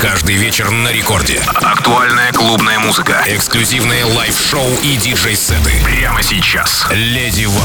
Каждый вечер на рекорде. Актуальная клубная музыка, эксклюзивные лайв-шоу и диджей-сеты. Прямо сейчас. Lady Wax.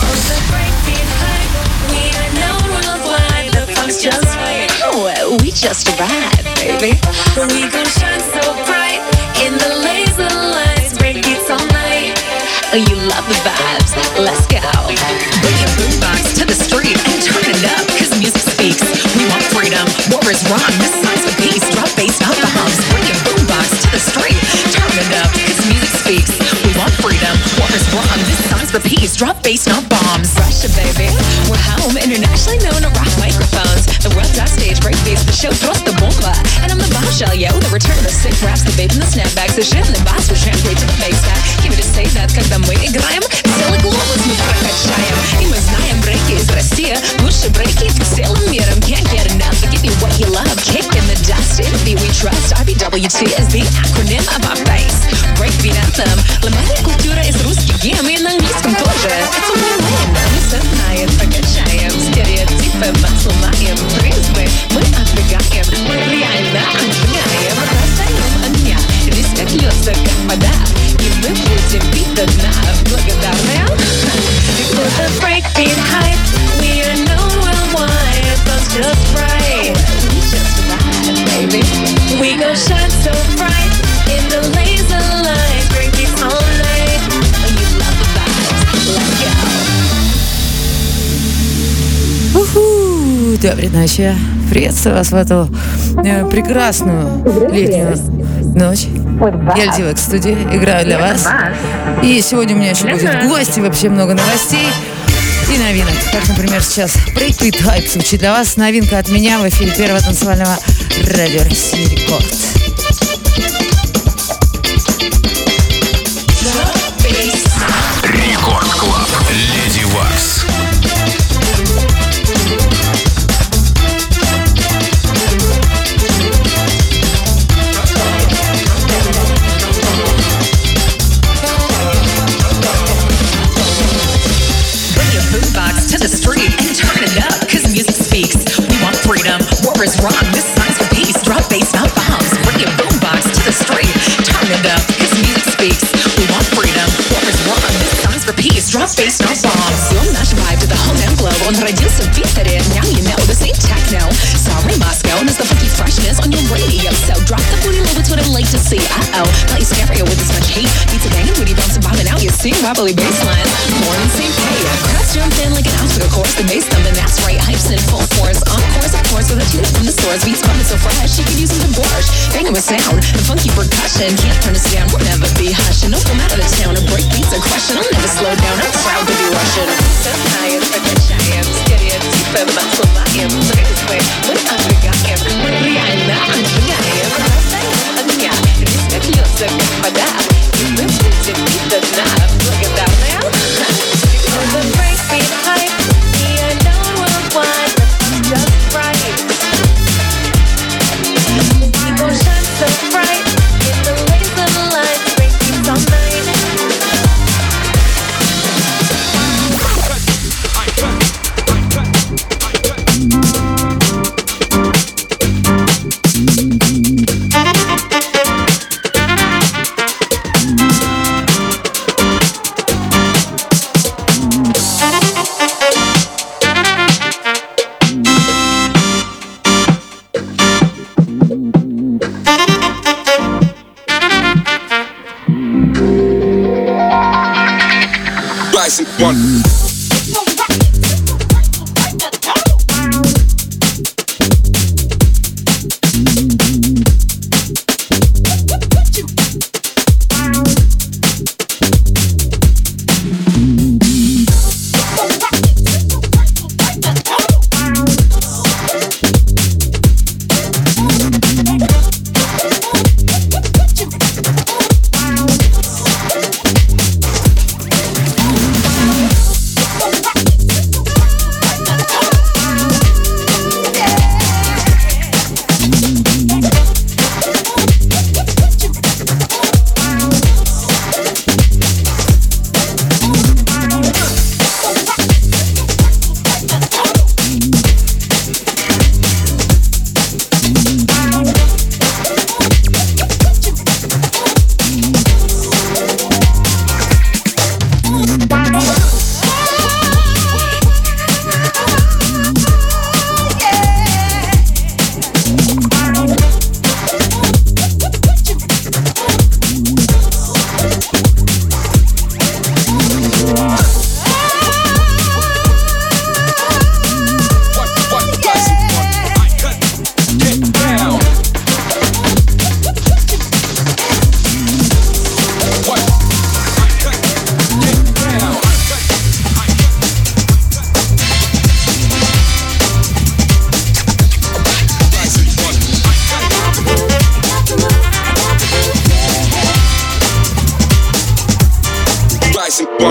We want freedom, war is wrong, this song's for peace. Drop bass, mount the humps, bring your boombox to the street. Turn it up, cause music speaks. We want freedom, war is wrong, this song's for peace. Drop bass, not bombs. Russia, baby, we're home. Internationally known to rock microphones. The world's our stage, break beats, the show, thrust the bomba. And I'm the bombshell, yo, the return of the sick raps. The vape and the snapbacks, the shit and the boss. We're translated to the bass stack. Give it a say that, когда мы играем. Целый голос мы прокачаем. И мы знаем брейки из России. Лучше брейки целым миром. Can't get enough, we give you what you love. Kick in the dust, envy we trust. IBWT is the acronym of our face. Breakbeat anthem. Ломаная культура из русских гем и на английском тоже. Это win-win. Мы сознаем, прокачаем стереотипы, подслонаем призмы. Мы отбегаем, мы реально отбегаем. Отрастанем от дня, риск льется как вода. И мы будем бить до дна. Благодарны. For the breakbeat hype, we are known worldwide. That's just right. We just ride, baby. We gon' shine so bright in the laser light. Break these all night. You love the vibes. Let's go. У-ху! Доброй ночи. Приветствую вас в эту прекрасную летнюю ночь. Я Lady Vox в студии, играю для вас. И сегодня у меня еще будет гости, вообще много новостей и новинок. Как, например, сейчас Breakbeat Hype звучит для вас. Новинка от меня в эфире первого танцевального радио России Рекорд. Рекорд Клаб. Lady Vox. War is wrong, this song's for peace. Drop bass, mount bombs, bring your boombox to the street. Turn it up, his music speaks. We want freedom, war is wrong, this song's for peace. Drop bass, mount bombs. You'll not survive to the whole damn globe. Он родился в Пистаре, now you know this ain't techno. Sorry Moscow, and it's the funky freshness on your radio. So drop the booty low, it's what I'd like to see. Uh-oh, not your stereo with this much hate. Beats a banging booty bumps and bombing out. You sing wobbly baseline, more than same pay. Crowds jump in like an obstacle course. The bass thumping, that's right, hype's in full force. On course, of course, with a tune from the stores. Beats bumping so fresh, she could use them to borge. Banging with sound, the funky percussion. Can't turn us down, we'll never be hushing. Don't come out of the town, a break beats are crushing. I'll never slow down, I'm proud to be Russian. So nice, I wish I am. Steady and deep, but that's what I am. Look at this way, what I've got here. What we are now, I'm trying. I'm trying, I'm trying. I'm trying, I'm the music beat the night. Look at that now. Because the breakbeat hype, the unknown worldwide, that's just right. We gon' shine so bright in the laser lights, breakbeats all night. I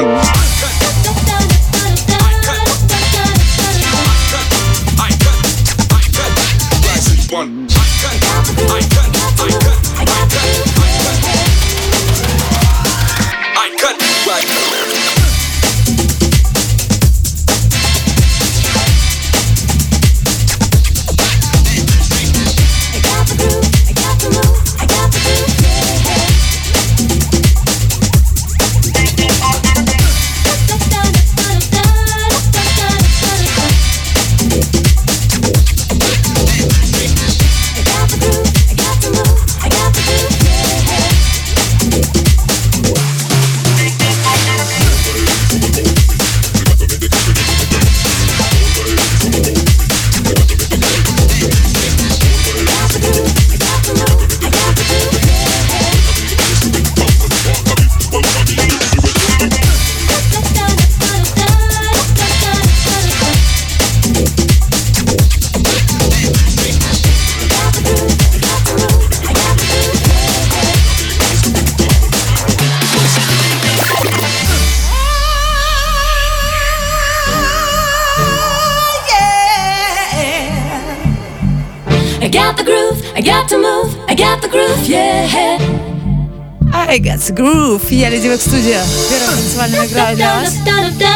got the groove. Я Lady Vox студия. Первая танцевальная игра для вас.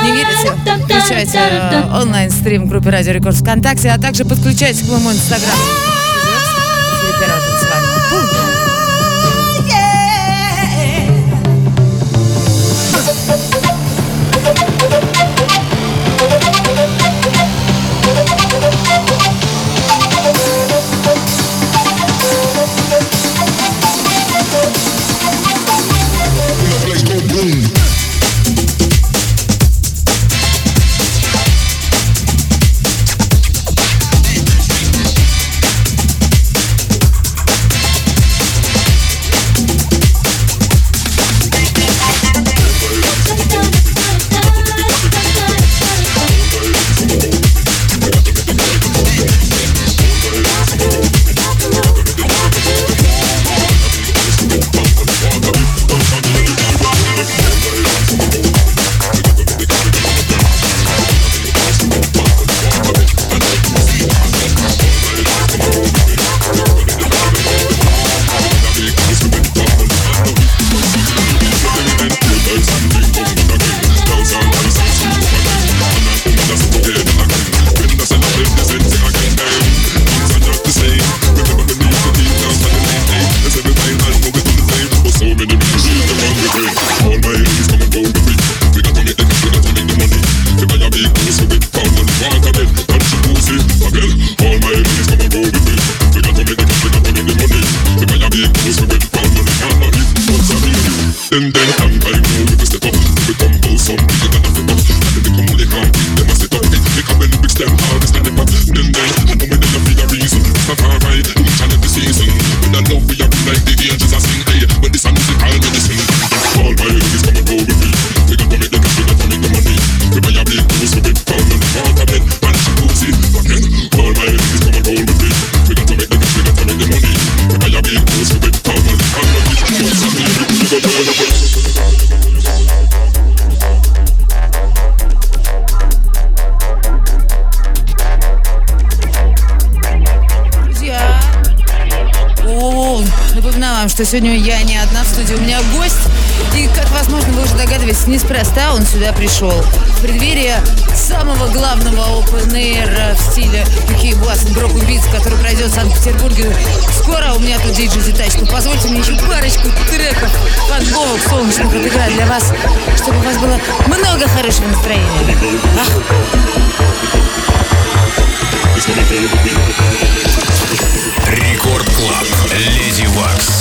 Не верите? Включайте онлайн-стрим в группе Радиорекорд ВКонтакте, а также подключайтесь к моему инстаграму. Первая танцевальная. Что сегодня я не одна в студии, у меня гость. И, как возможно, вы уже догадываетесь, неспроста он сюда пришел. В преддверии самого главного open-air в стиле кикбокс, брок убийц, который пройдет в Санкт-Петербурге. Скоро у меня тут диджей Дидач. Позвольте мне еще парочку треков подбовок солнечных отыграть для вас, чтобы у вас было много хорошего настроения. Рекорд Клаб Lady Wax.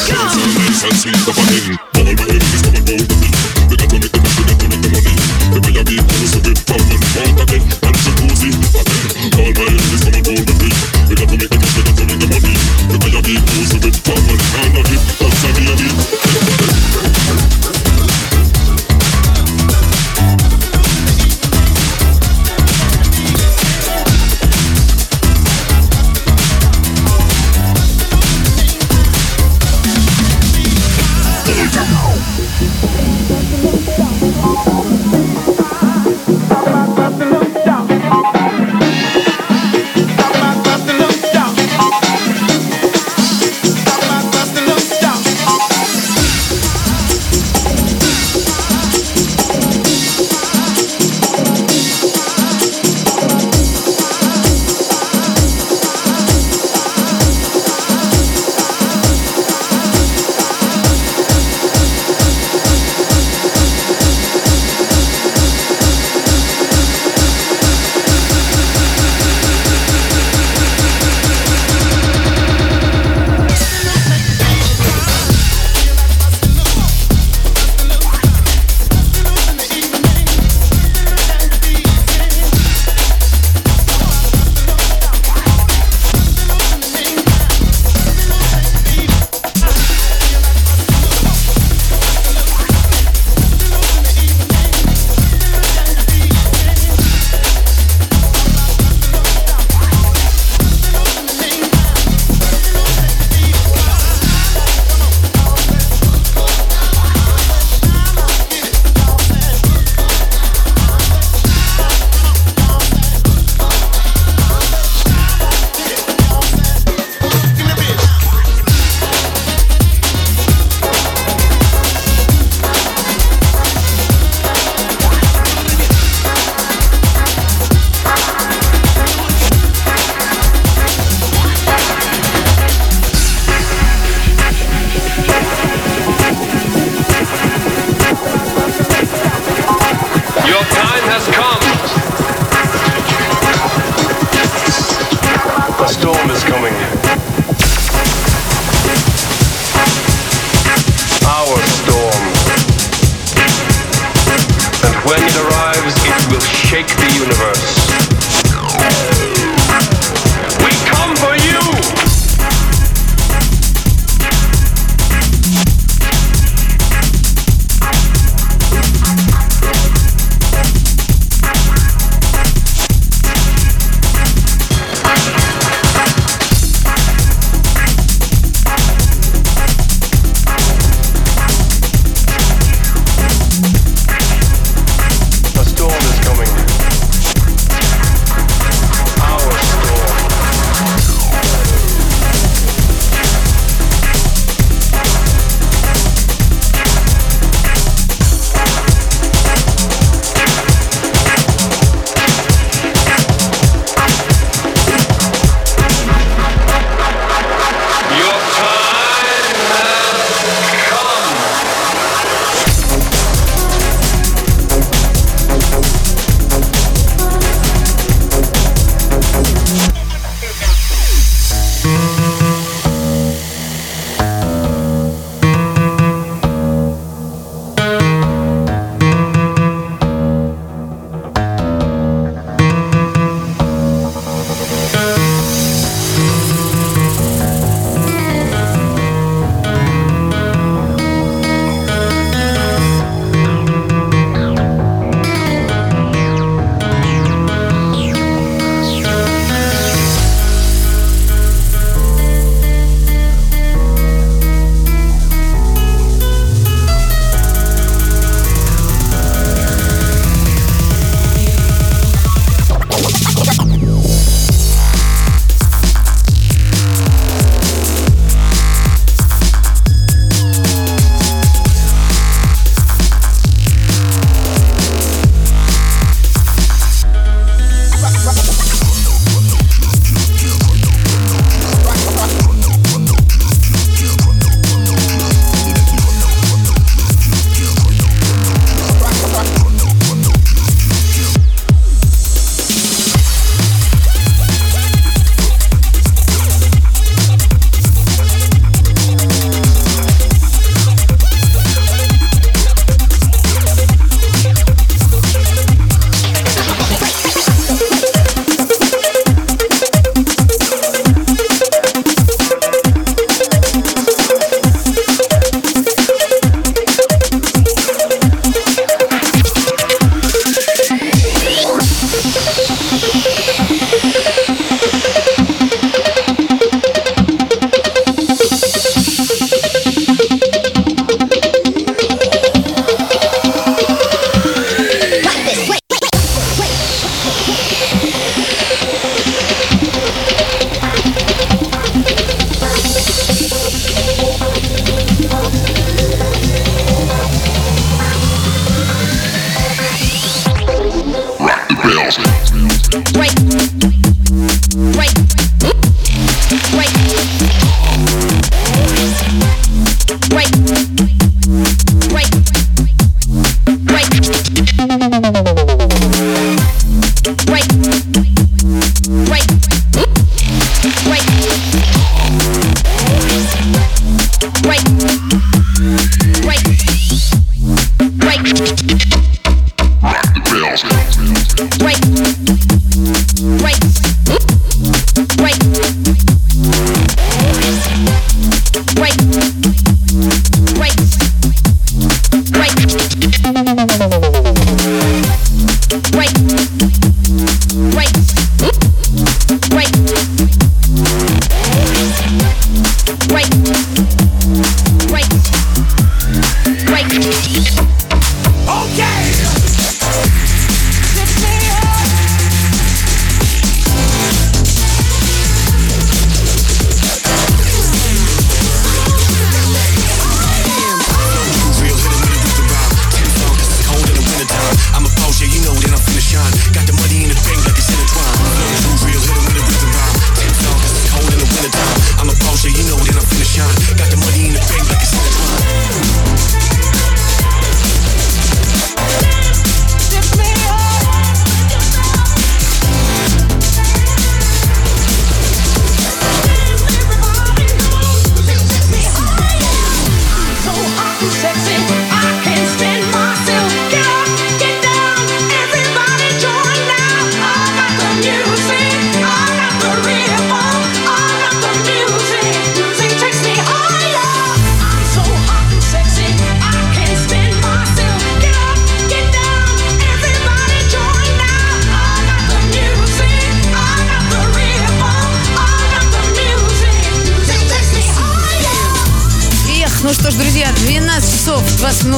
12:20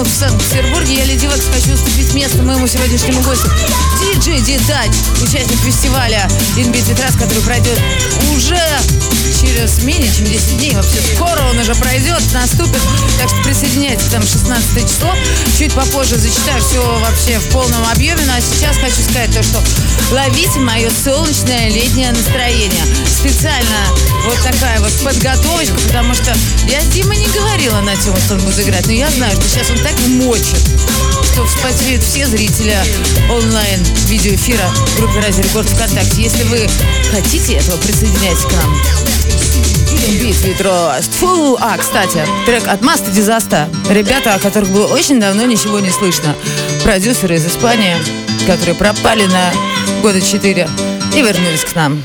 в Санкт-Петербурге. Я, Lady Wax, хочу уступить место моему сегодняшнему гостю. Диджей Дидач, участник фестиваля Indie Beat Dreams, который пройдет уже через менее чем 10 дней. Вообще скоро он уже пройдет, наступит. Так что присоединяйтесь, там 16 число. Чуть попозже зачитаю все вообще в полном объеме. Ну а сейчас хочу сказать то, что ловите мое солнечное летнее настроение. Специально вот такая вот подготовочка, потому что я с Димой не говорила на тему, что он будет играть. Но я знаю, что сейчас он так мочит, что вспотеют все зрители онлайн-видеоэфира группы Razer Records ВКонтакте. Если вы хотите этого, присоединяйтесь к нам. Фу, кстати, трек от Маста Дизаста. Ребята, о которых было очень давно ничего не слышно. Продюсеры из Испании, которые пропали на года 4 и вернулись к нам.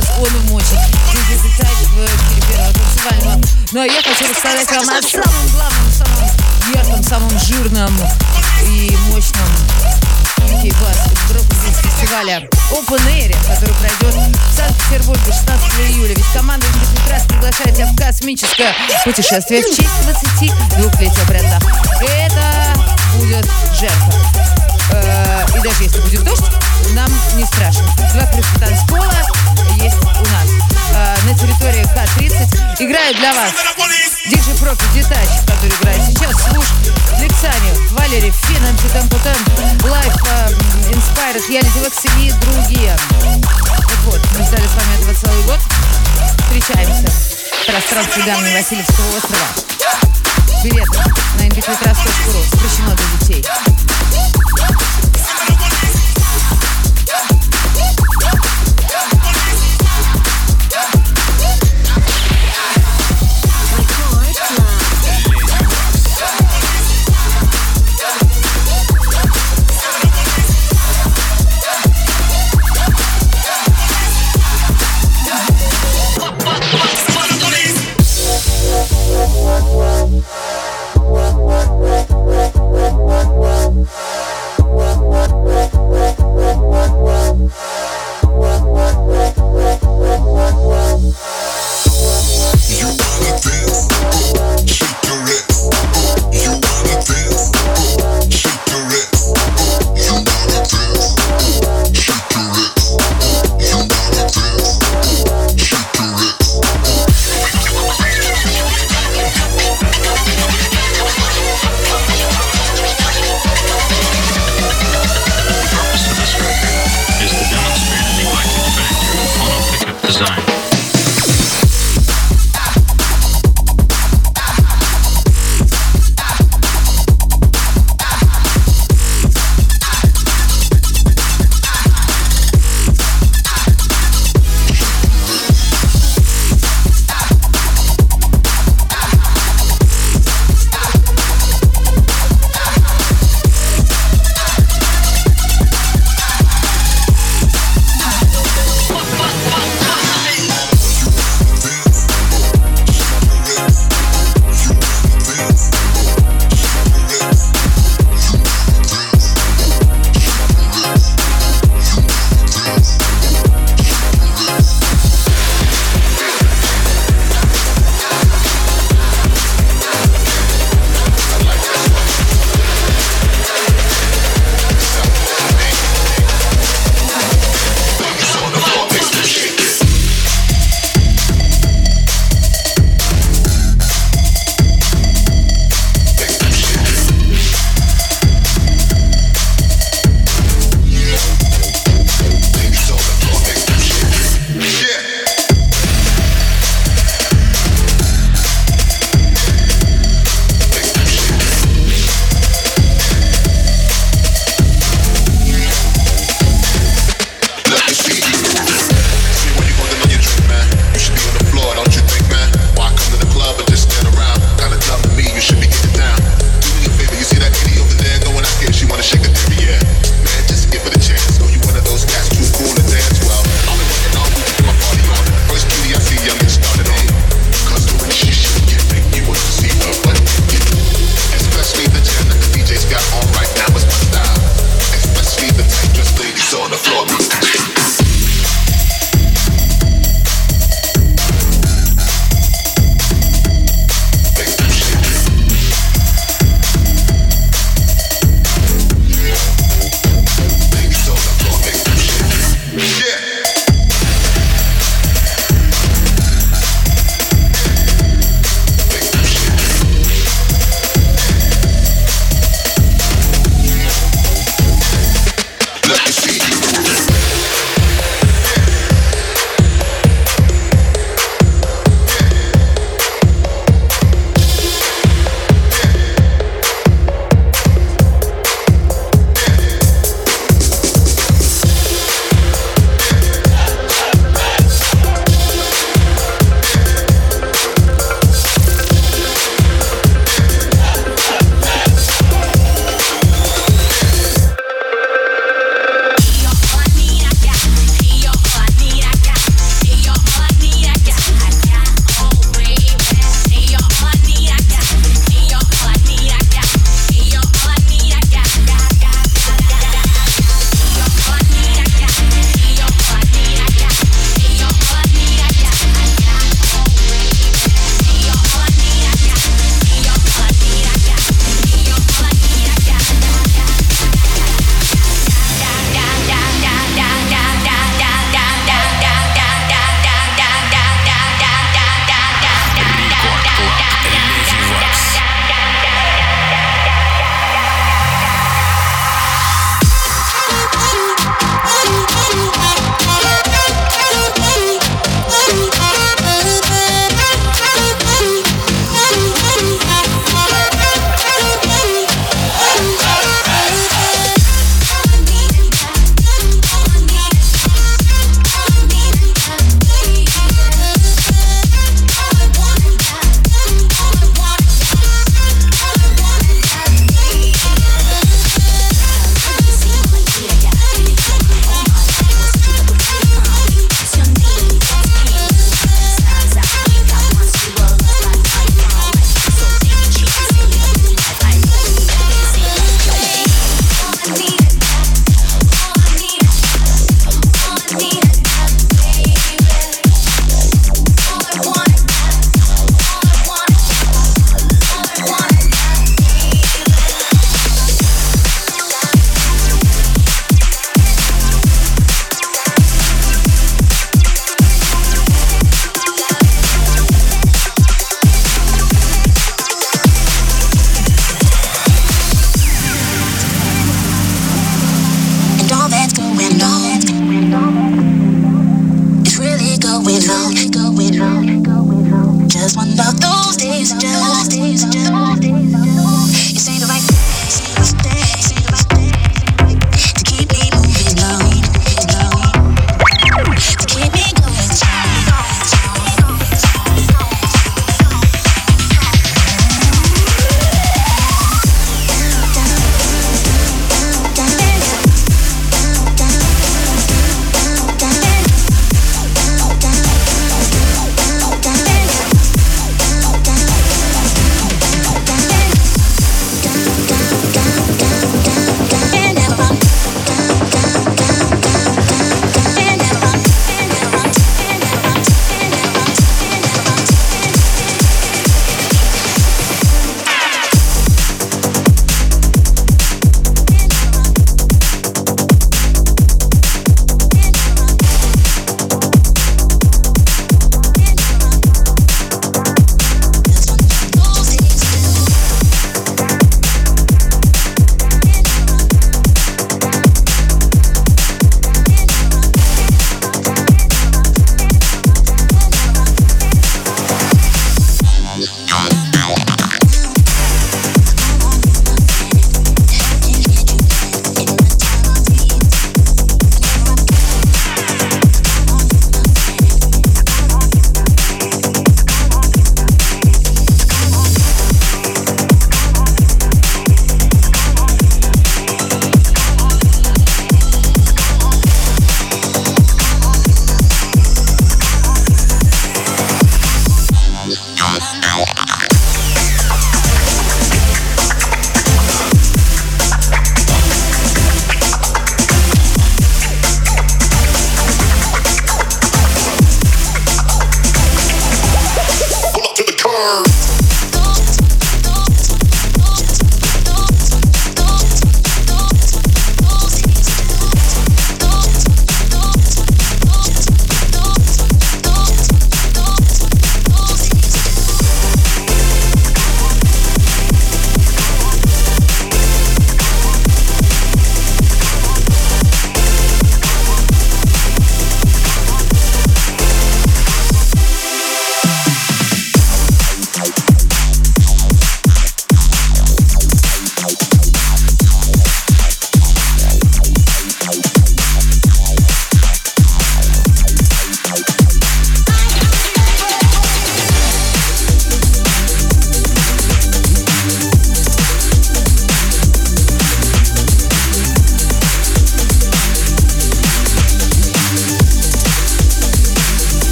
сейчас он умочит. Диджей Дидач в эфире первого танцевального. Ну а я хочу рассказать вам о самом главном, самом ярком, самом жирном и мощном фестиваля Open Air, который пройдет в Санкт-Петербурге 16 июля. Ведь команда Битва Трасс приглашает тебя в космическое путешествие в честь 22-летия бренда. Это будет жертва. И даже если будет дождь, нам не страшно. 2 плюс танцпола есть у нас на территории К-30. Играет для вас диджей Пропи Детач, который играет сейчас. Слуш, Лексани, Валерий, Фин, Антитемпотент, Лайф, Инспайрес, я Lady Wax и другие. Так вот, мы ждали с вами этого целый год. Встречаемся в пространстве данной Васильевского острова. Билеты на indie.beat.ru. Запрещено для детей. What?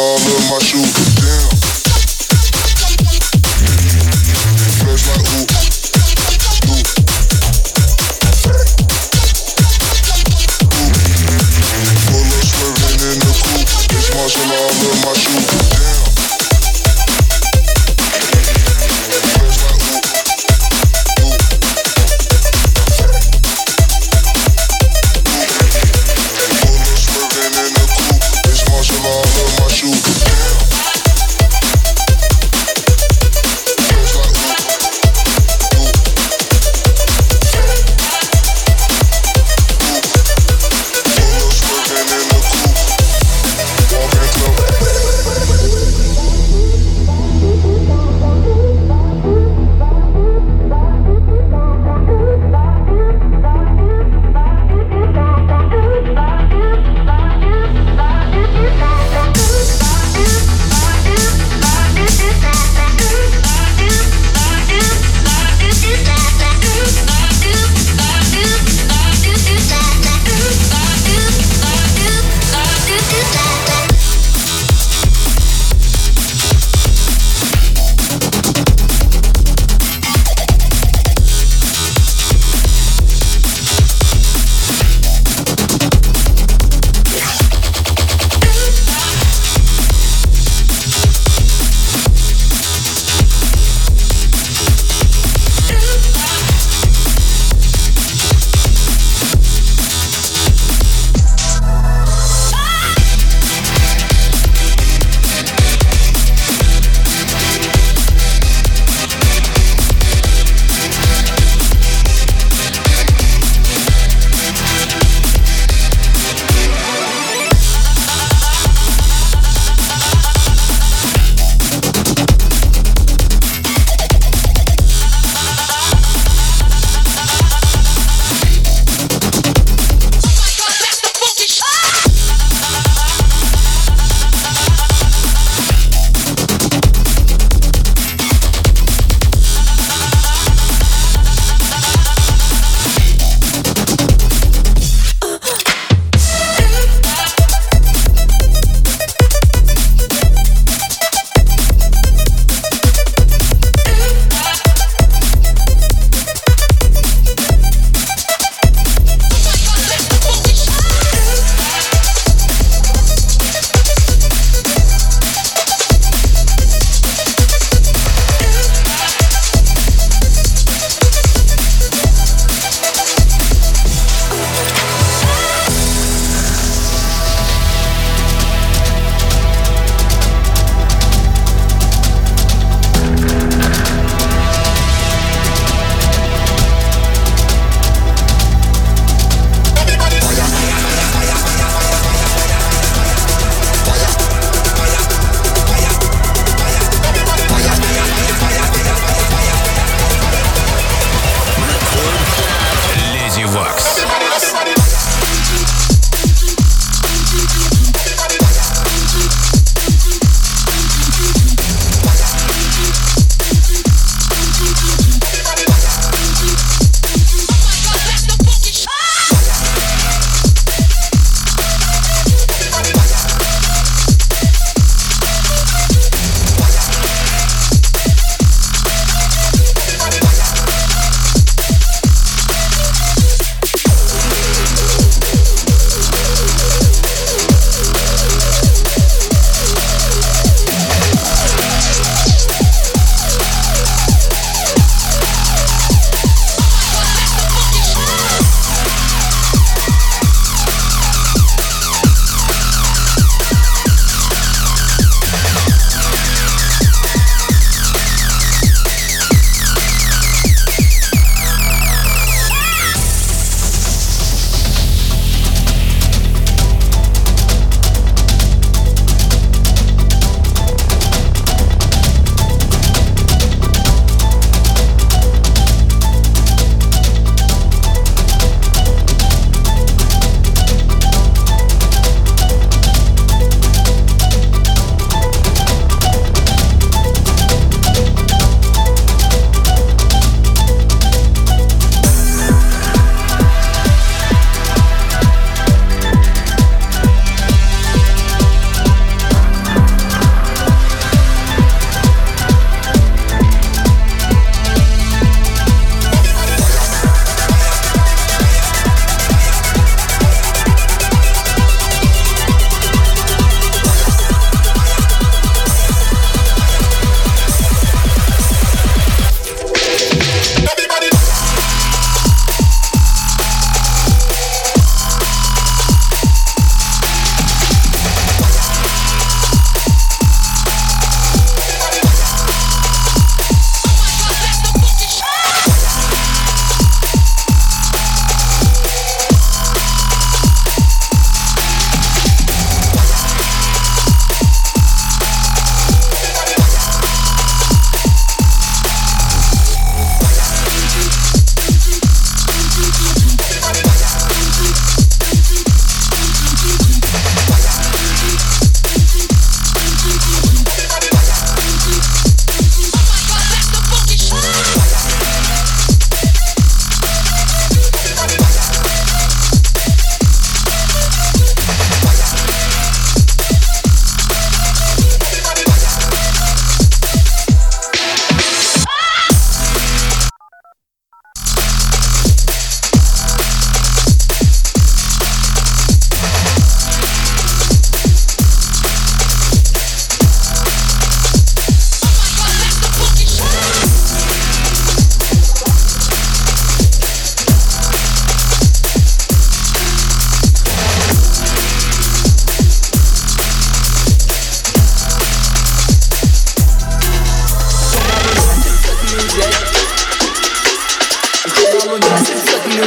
all in my shoe. Damn. Flash like ooh, ooh. Ooh. Pull up swerving in the coupe. It's Marshall all in my shoe. Damn. Pull up swerving in the coupe. It's Marshall all in my shoe. Damn.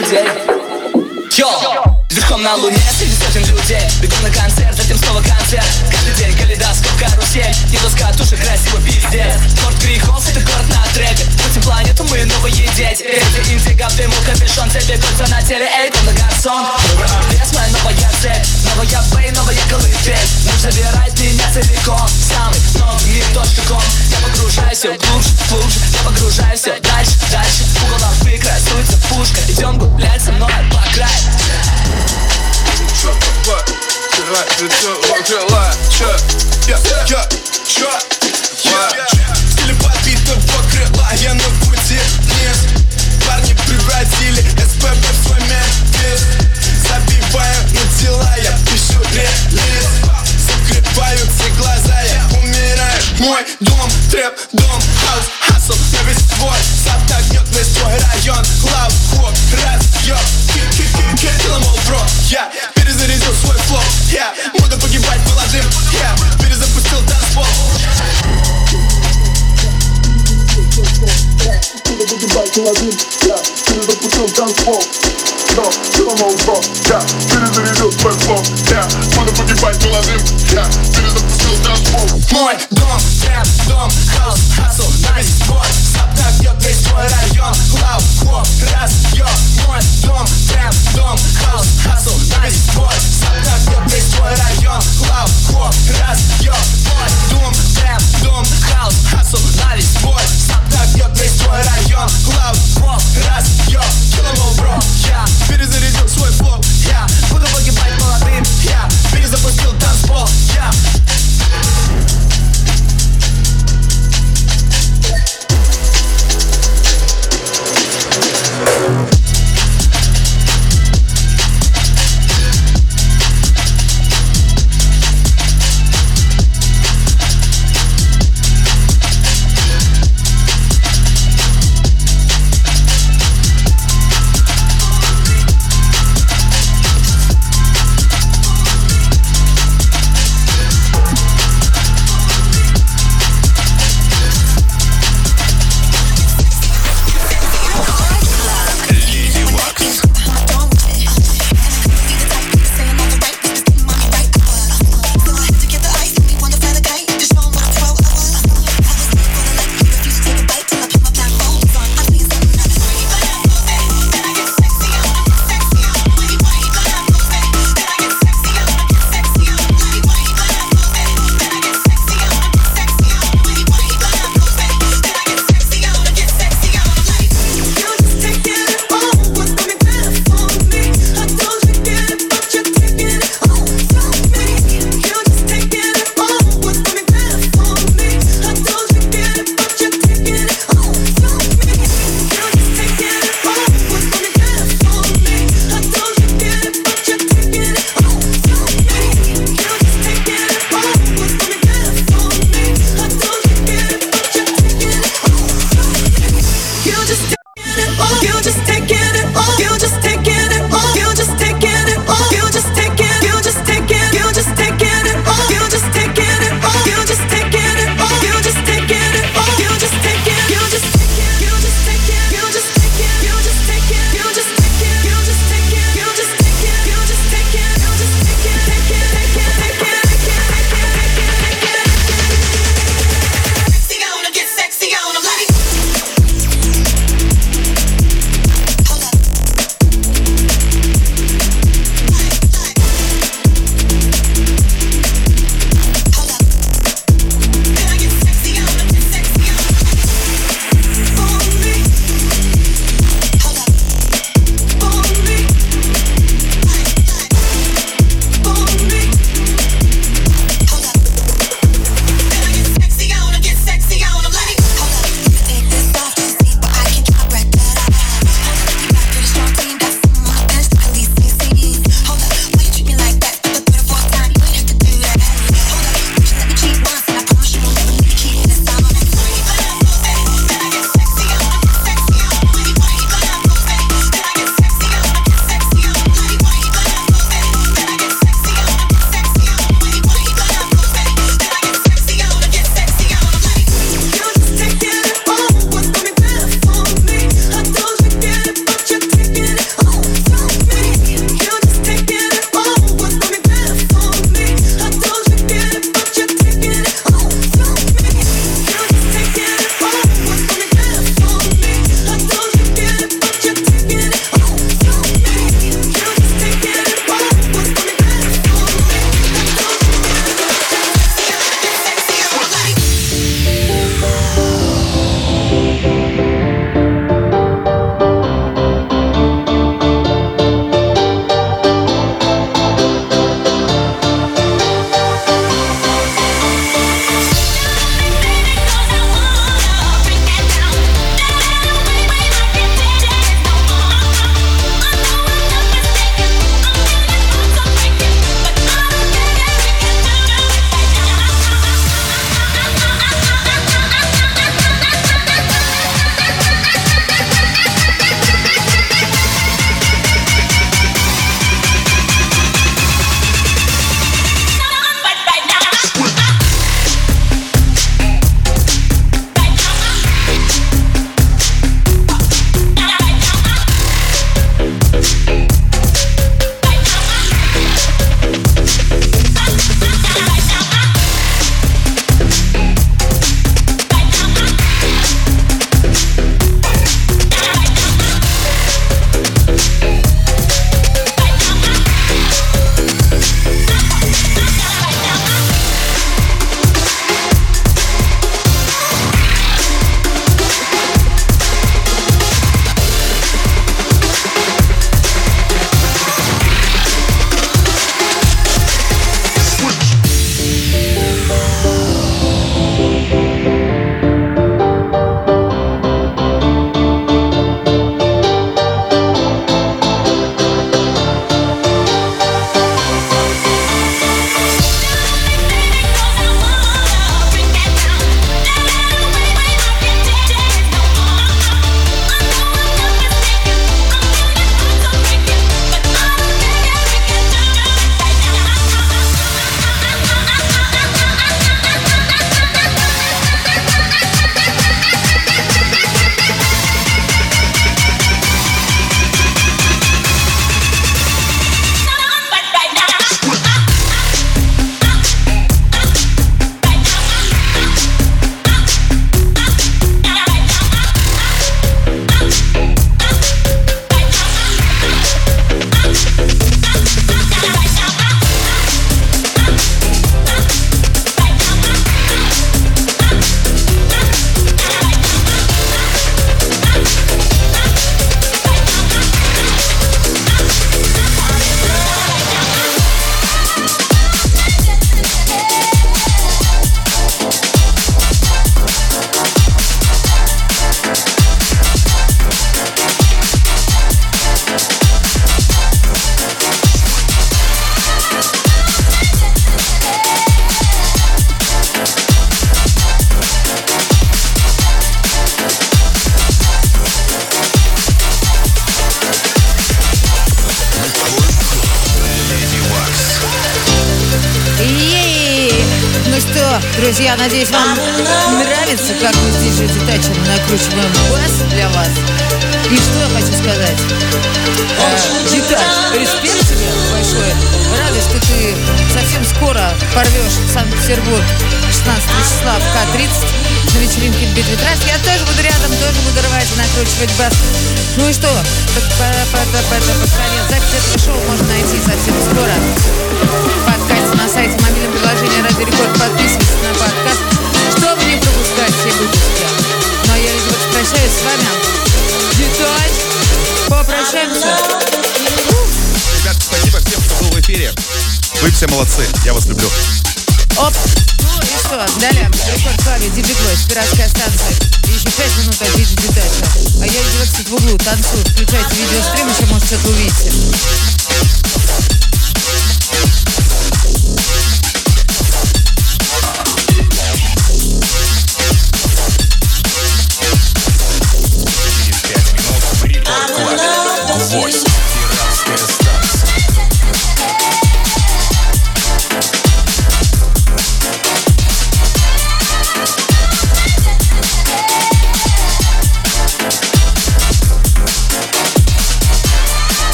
людей. Йо! Верхом на луне среди сотен людей. Бегом на концерт, затем снова концерт. Каждый день калейдоскоп, карусель. Небо с катушек, красиво пиздец. Город грехов, это город на трепе. Путем планету мы новые дети. Эти интрига в дыму, капюшон. Тебе бьется на теле, эй, там на гарсон. Вес моя новая цель. Новая бэй, новая колыбель. Ну забирай меня целиком. Самый новый мир.ком. Я погружаюсь все глубже, глубже. Я погружаюсь все дальше, дальше. У головы красуется пушка. Идем гулять со мной по краю. Чё, папа, вчера ты чё ложила? Чё, стиль подбитого крыла, я на пути вниз. Парни превратили СПБ в свой мемфис. Забиваю на тела, я пишу релиз. Закрываются глаза, я умираю. Мой дом, трэп, дом, хаус, хасл на весь твой сад, так гнёт весь твой район. Лав, хоп, раз, ёп, кик-кик-кик, киломол, бро. Я перезарядил свой флоу, я буду погибать молодым. Я перезапустил танцпол. Буду погибать молодым, я перезапустил танцпол. Но, киломол, бро, я перезарядил свой флоу. Я буду погибать молодым, я перезапустил танцпол. Мой дом, трэп, дом, хаус, хасл, на весь двор. Сап так бьёт весь твой район. Лав, хоп, раз, ёп. Мой дом, трэп, дом, хаус, хасл, на весь двор. Сап так бьёт весь твой район. Лав, хоп, раз, ёп. Мой дом, трэп, дом, хаус, хасл, на весь двор. Сап так бьёт весь твой район. Лав, хоп, раз, ёп. Киломол, бро, я перезарядил свой флоу. Я буду погибать молодым. Я перезапустил танцпол. Я... друзья, надеюсь, вам нравится, как мы с Диджей Дидачем накручиваем бас для вас. И что я хочу сказать? Дидач, респект тебе большой. Радуюсь, что ты совсем скоро порвешь Санкт-Петербург 16 числа в К-30 на вечеринке «Битвы Трасс». Я тоже буду рядом, тоже буду рвать и накручивать бас. Ну и что? Запись этого шоу можно найти совсем скоро. Подкаст на сайте мобильного приложения «Радиорекорд». Подписывайтесь на подкаст, чтобы не пропускать все выпуски. Ну а я, Леди Wax, прощаюсь с вами. Дидач, попрощаемся. Ребят, спасибо всем, кто был в эфире. Вы все молодцы, я вас люблю. Оп! Ну и что? Далее. Рекорд клаве, диджей Клэш, пиратская станция. И еще 5 минут от Диджей Дидача. А я, Леди Wax, в углу танцую. Включайте видеострим, еще, может, что-то увидите.